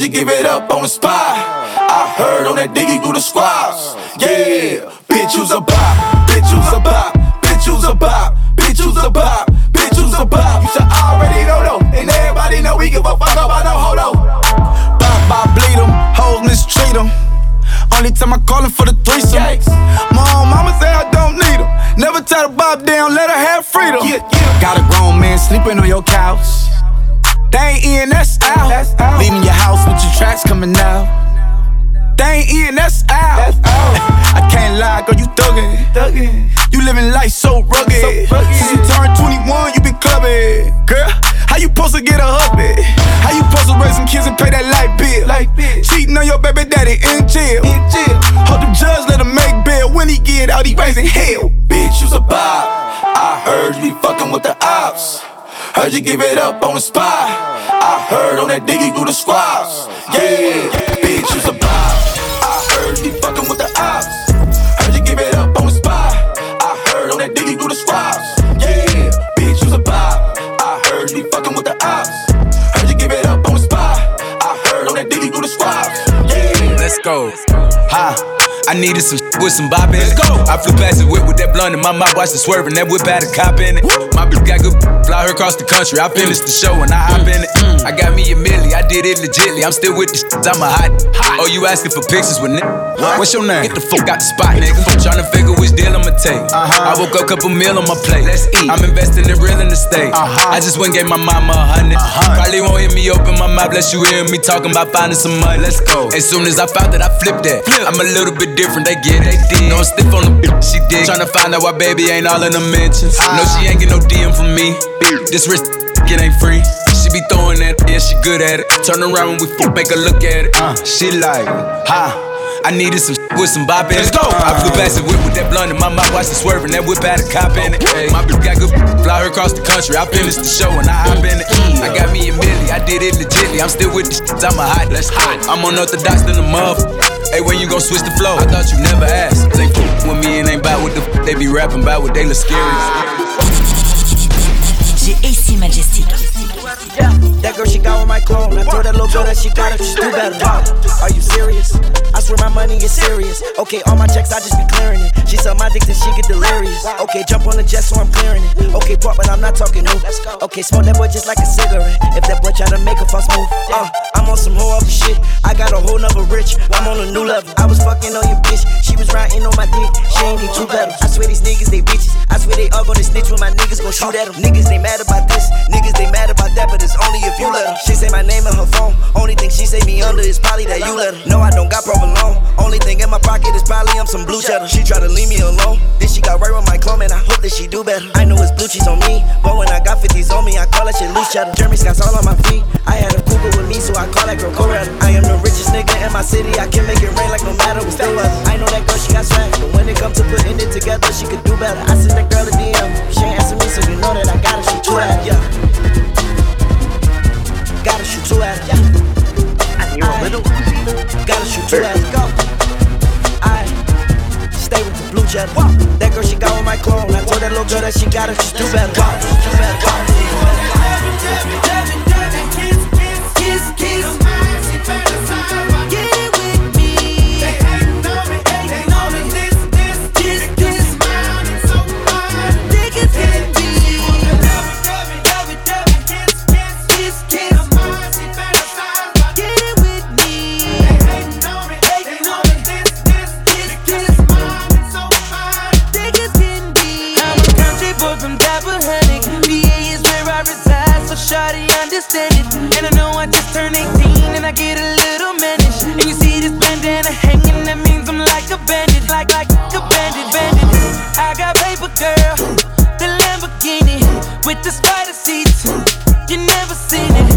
said you give it up on the spot. I heard on that diggy through the squads. Yeah, bitch, you's a bop. Bitch, you's a bop. Bitch, you's a bop. Bitch, you's a bop. Bitch, you's a bop. You should already know, and everybody know we give a fuck about no holo. Bop, bop, bleed them, hoes mistreat them. Only time I callin' for the threesome. Mama say I don't need them. Never tie the bob down, let her have freedom. Got a grown man sleeping on your couch. They ain't in, that's out. Leaving your house with your tracks coming out. They ain't in, that's out. I can't lie, girl, you thuggin'. You living life so rugged. Since you turned 21, you been clubbing. Girl, how you supposed to get a hubby? How you supposed to raise some kids and pay that light bill? Cheating on your baby daddy in jail. Hold the judge, let him make bail. When he get out, he raising hell. Bitch, you's a bop. I heard you be fucking with the ops. Heard you give it up on the spot. I heard on that diggy through the squads. Yeah, bitch, you's a bop. I heard you fucking with the ops. Heard you give it up on the spot. I heard on that diggy through the squads. Yeah, bitch, you's a bop. I heard you fucking with the ops. Heard you give it up on the spot. I heard on that diggy through the squads. Yeah, let's go. Ha. I needed some with some bop in it. I flew past the whip with that blunt in my mouth, watched it swerving. That whip had a cop in it. My bitch got good, fly her across the country. I finished the show and I hop in it. I got me a milli, I did it legitly. I'm still with the shits, I'm a hot. Oh, you asking for pictures with niggas? What's your name? Get the fuck out the spot, nigga. Tryna figure which deal I'ma take. I woke up, couple meal on my plate. Let's eat. I'm investing in real in the state. I just went and gave my mama 100. Probably won't hear me open my mouth, bless you hear me talking about finding some money. Let's go. As soon as I found that, I flipped that. I'm a little bit different, they get it. No, I'm stiff on the bitch, she dig. Tryna find out why baby ain't all in the mentions. No, she ain't get no DM from me. This wrist, it ain't free. She be throwing that, yeah, she good at it. Turn around when we fuck, make her look at it. She like, ha, I needed some with some bop in it. I flew past the whip with that blunt in my mouth, watched it swerving. That whip had a cop in it. My bitch got good, fly her across the country. I finished the show and I hop in it. I got me a milli, I did it legitly. I'm still with the shits, I'm a hot, let's go. I'm unorthodox than a motherfucker. Hey, when you gon' switch the flow? I thought you never asked. They fuck with me and ain't bout what the fuck they be rapping bout what they look scary. DJ Ac.Majestic. Yeah, that girl, she got on my clone. I told that little girl that she got it, just do better. Are you serious? I swear my money is serious. Okay, all my checks, I just be clearing it. She sell my dick and she get delirious. Okay, jump on the jet so I'm clearing it. Okay, pop, but I'm not talking new. Okay, smoke that boy just like a cigarette. If that boy try to make a fuss move, I'm on some whole other shit. I got a whole nother rich, I'm on a new level. I was fucking on your bitch, she was riding on my dick. She ain't need two pedals. I swear these niggas, they bitches. I swear they all gonna snitch when my niggas gon' shoot at them. Niggas, they mad about this. Niggas, they mad about that, but it's only if you let them. She say my name on her phone. Only thing she say me under is probably that you let her. No, I don't got problem alone. Only thing in my pocket is probably I'm some blue cheddar. She try to leave me alone, then she got right on my clone, and I hope that she do better. I know it's blue cheese on me, but when I got 50s on me, I call that shit loose cheddar. Jeremy Scott's all on my feet. I had a Cougar with me, so I call that girl Coretta. I am the richest nigga in my city. I can make it rain like no matter what's the weather. I know that girl, she got swag, but when it comes to putting it together, she could do better. I sent that girl a DM, she ain't answer me, so you know that I gotta shoot two at her. Yeah. Gotta shoot two at her. Yeah. And you're a little gotta shoot two at her. Go. Stay with the blue cheddar. That girl, she got on my clone. I told that little girl that she got it, she's do better. Do better. Kiss, kiss, she found a sign. Get it with me. They hating on me, this, kiss, mine is so fine. Niggas hit me. Kiss, kiss, she found a sign. Get it with me. They hating on me, this, kiss. Shawty understand it, and I know I just turned 18 and I get a little mannish. And you see this bandana hanging, that means I'm like a bandit, like a bandit. I got paper, girl, the Lamborghini with the spider seats. You never seen it,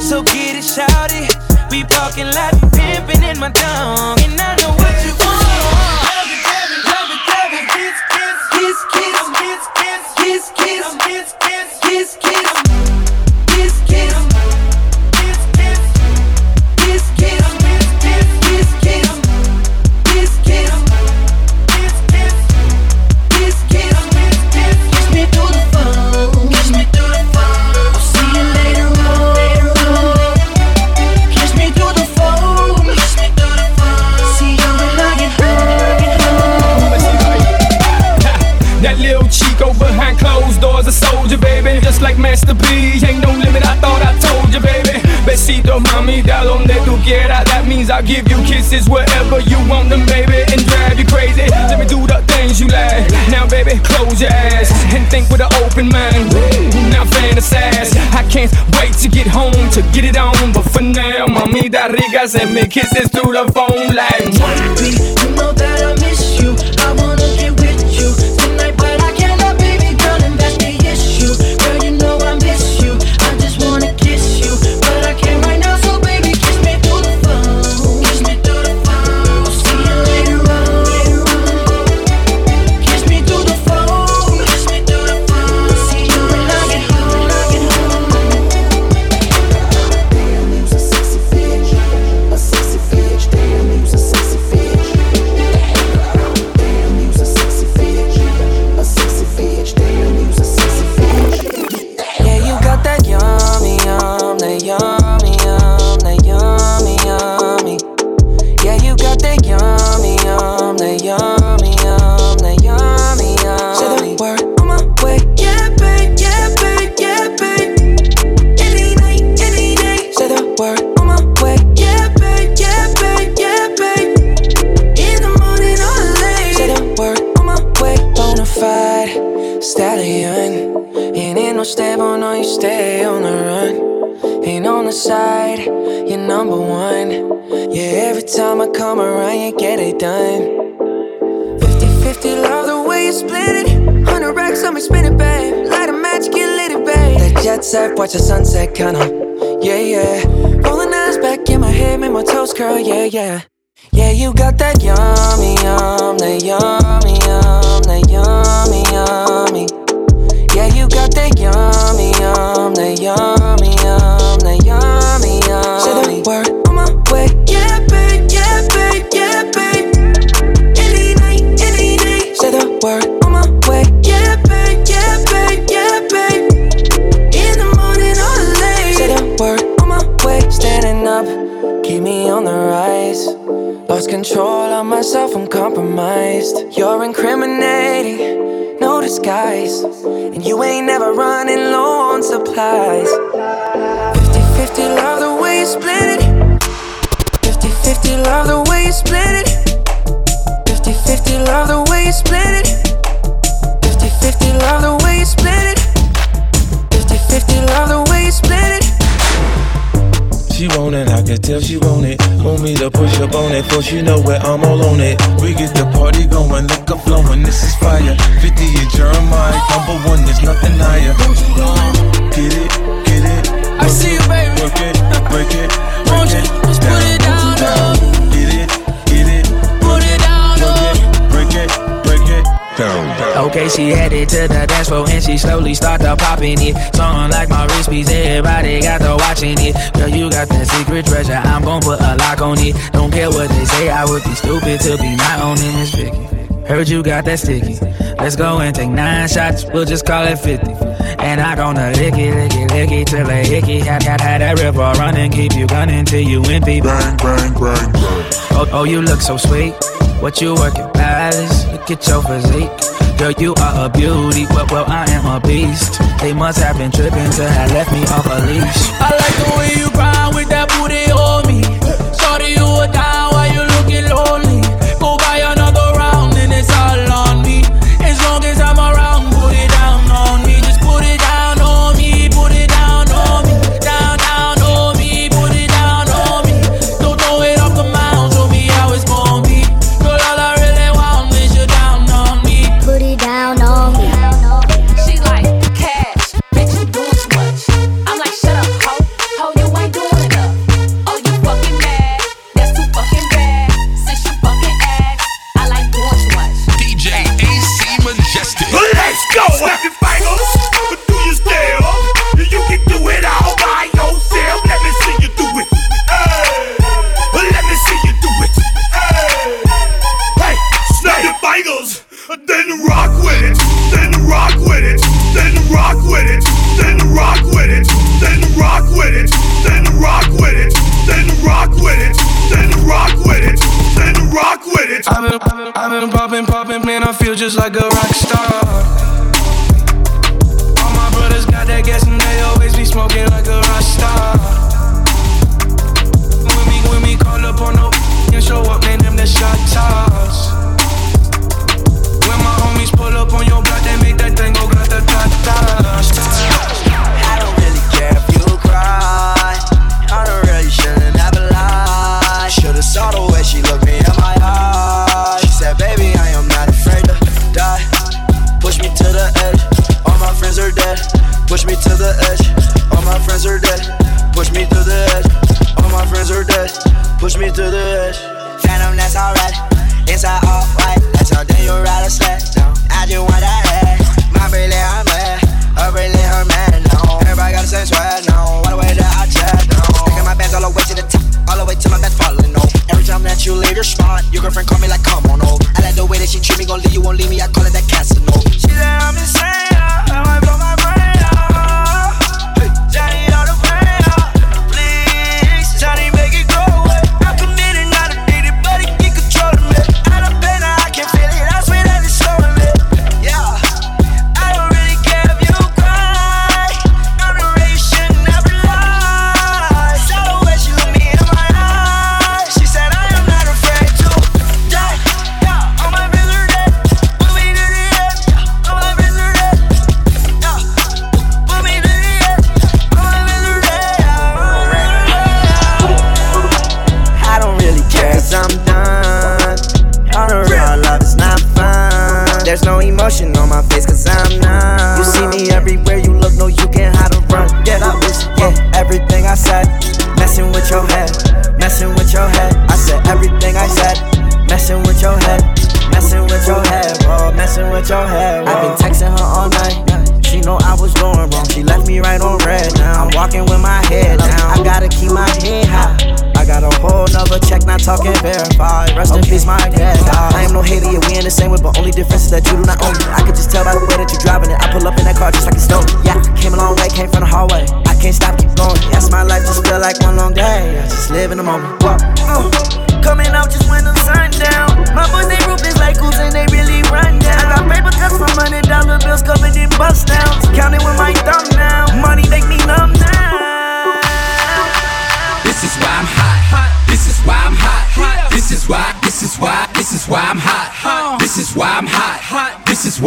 so get it, shawty. We parking lot pimping in my dome, and I know what you want. Love it, kiss. Kiss me through the phone. Chico behind closed doors, a soldier, baby. Just like Master P, ain't no limit, I thought I told you, baby. Besito, mami, da donde tu quieras. That means I'll give you kisses wherever you want them, baby. And drive you crazy, let me do the things you like. Now, baby, close your eyes and think with an open mind. Now fantasize, I can't wait to get home, to get it on. But for now, mami, da rica, send me kisses through the phone like you know that I miss you, I wanna get with you tonight, but I cannot, baby girl, and that's the issue. Girl, you know I miss you, I just wanna kiss you, but I can't right now, so baby, kiss me through the phone. Kiss me through the phone, see you later on. Kiss me through the phone, kiss me through the phone, see you when I get home, when I get home. Damn, you's a sexy bitch, a sexy bitch. Damn, you's a sexy bitch. Watch the sunset, kinda, yeah, yeah. Rolling eyes back in my head, make my toes curl, yeah, yeah. Yeah, you got that yummy, yum, that yummy, yum, that yummy, yummy. Yeah, you got that yummy, yum, that yummy, yum, that yummy, yummy. Say the word on my way, yeah, babe, yeah, babe, yeah, babe. Any night, any day. Say the word on my way, yeah, babe, yeah, babe, yeah, babe. Standing up, keep me on the rise. Lost control of myself, I'm compromised. You're incriminating, no disguise. And you ain't never running low on supplies. 50-50 love the way you split it. 50-50 love the way you split it. 50-50 love the way you split it. 50-50 love the way you split it. 50-50 love the way you split it. She want it, I can tell she want it. Want me to push up on it, 'cause you know where I'm all on it. We get the party going, liquor flowing, this is fire. 50 and Jeremiah, #1, there's nothing higher. Get it, I see you, baby. Work it, break it, break it, just put it down low. Get it, put it down low. Break it, down. Okay, she headed to the dance floor and she slowly started popping it. Song like my wrist piece, everybody got to watching it. Girl, you got that secret treasure, I'm gon' put a lock on it. Don't care what they say, I would be stupid to be not on in this picky. Heard you got that sticky, let's go and take 9 shots, we'll just call it 50. And I gonna lick it, lick it, lick it till it hickey. Had that river running, keep you gunning till you empty. Bang, bang, bang, bang. Oh, you look so sweet. What you working, palace? Look at your physique. Girl, you are a beauty, but well, I am a beast. They must have been tripping to have left me off a leash. I like the way you grind with that booty on me. Sorry you were down while you looking lonely. Go buy another round and it's all on me. As long as I'm around, put it down on me. Just put it down on me, put it down on me. Down, down on me, put it down on me. Don't throw it off the mound, show me how it's gon' be. Girl, all I really want is you down on me. Put it down on me. She like cash, bitch, you do too much. I'm like, shut up, ho, ho, you ain't doing enough. Oh, you fucking mad, that's too fucking bad. Since you fucking ass, I like doing too much. DJ Ac.Majestic. Let's go, everybody. I've been poppin', man, I feel just like a rock star. walking with my head down. I gotta keep my head high. I got a whole nother check, not talking verified. Rest in peace, my dad. I am no hater, yeah, we in the same way, but only difference is that you do not own me. I can just tell by the way that you're driving it. I pull up in that car just like it's stolen. Yeah, came a long way, came from the hallway. I can't stop, keep going. That's my life, just feel like one long day. I just live in the moment. Coming out just when the sun down. My boys, they ruthless like ooze and they really run down. I got paper cuts from $100 bills covered in bust downs. Counting with my thumb now. Money make me numb now. This is why I'm hot. This is why I'm hot. This is why I'm hot. This is why I'm hot. This is why I'm hot. This is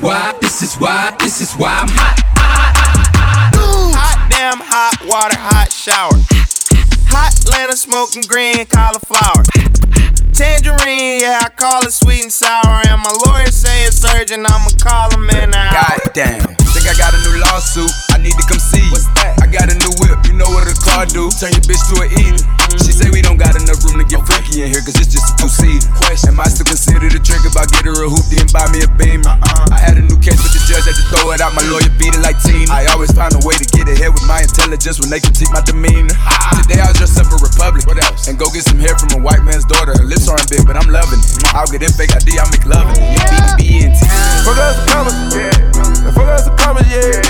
why I'm hot. Hot damn hot water, hot shower. Hot lettuce, smoking green cauliflower. Tangerine, yeah, I call it sweet and sour. And my lawyer say it's urgent, I'ma call him in an hour. Goddamn. I got a new lawsuit, I need to come see. What's that? I got a new whip, you know what a car do. Turn your bitch to an eating. She say we don't got enough room to get freaky in here, cause it's just a two-seat. Am I still considered a trick if I get her a hoopty and buy me a beam? I had a new case, but the judge had to throw it out. My lawyer beat it like teen. I always find a way to get ahead with my intelligence when they critique my demeanor. Today I'll dress up a republic. What else? And go get some hair from a white man's daughter. Her lips aren't big, but I'm loving it. I'll get in fake ID, I make loving it. BNT. Fuck us the commas, yeah. Fuck us the commas. Yeah,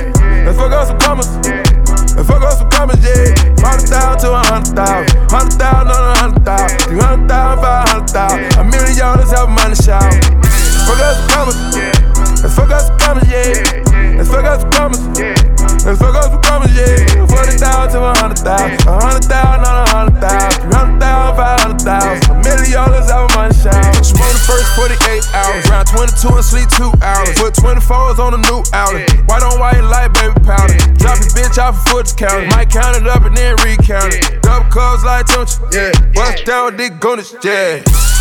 and fuck us some commas, yeah, and fuck us some commas, yeah. 100,000 to 100,000, 100,000 on 100,000, 300,000, 500,000, $1 million out of money shout. Fuck us some commas, yeah, and fuck us some commas, yeah, and fuck us some commas, yeah, and fuck us some commas, yeah. 40,000 to 100,000, 100,000 on 100,000, 300,000, 500,000, $1 million out of money shout. She won the first 48 hours, round 22 and sleep 2 hours, put 24s on a new outlet. Why don't white light, baby powder? Drop your bitch off a foot counter. Might count it up and then recount it. Double cubs like Tunch, yeah. Bust down with the goonies, yeah.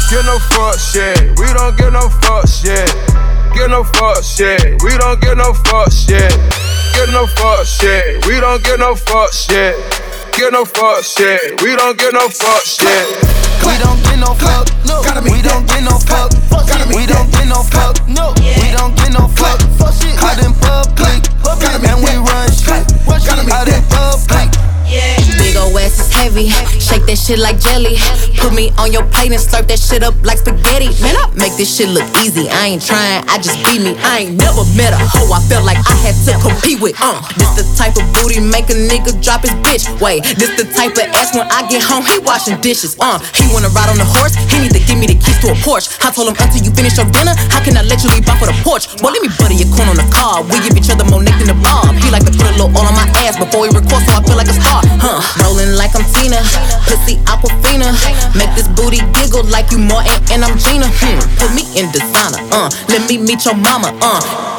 Give no fuck shit, yeah. We don't give no fuck shit. Yeah. Give no fuck shit, yeah. We don't give no fuck shit. Yeah. Give no fuck shit, yeah. We don't give no fuck shit. Yeah. Give no fuck shit, yeah. We don't give no fuck shit. Yeah. We don't give no fuck. No. We don't give no fuck. We don't give no fuck. No. We don't give no fuck. Out in public, and we run shit. Out in public. Big ol' ass is heavy. Shake that shit like jelly. Put me on your plate and slurp that shit up like spaghetti. Man, I make this shit look easy. I ain't trying, I just be me. I ain't never met a hoe I felt like I had to compete with. This the type of booty make a nigga drop his bitch. Wait, this the type of ass when I get home, he washing dishes. He wanna ride on the horse, he need to give me the keys to a Porsche. I told him until you finish your dinner, how can I let you leave off for the porch? Boy, let me butter your corn on the car. We give each other more neck than the mob. He like to put a little oil on my ass before he records, so I feel like a star. Rolling like I'm Tina, pussy Aquafina. Make this booty giggle like you Martin and I'm Gina. Put me in designer. Let me meet your mama.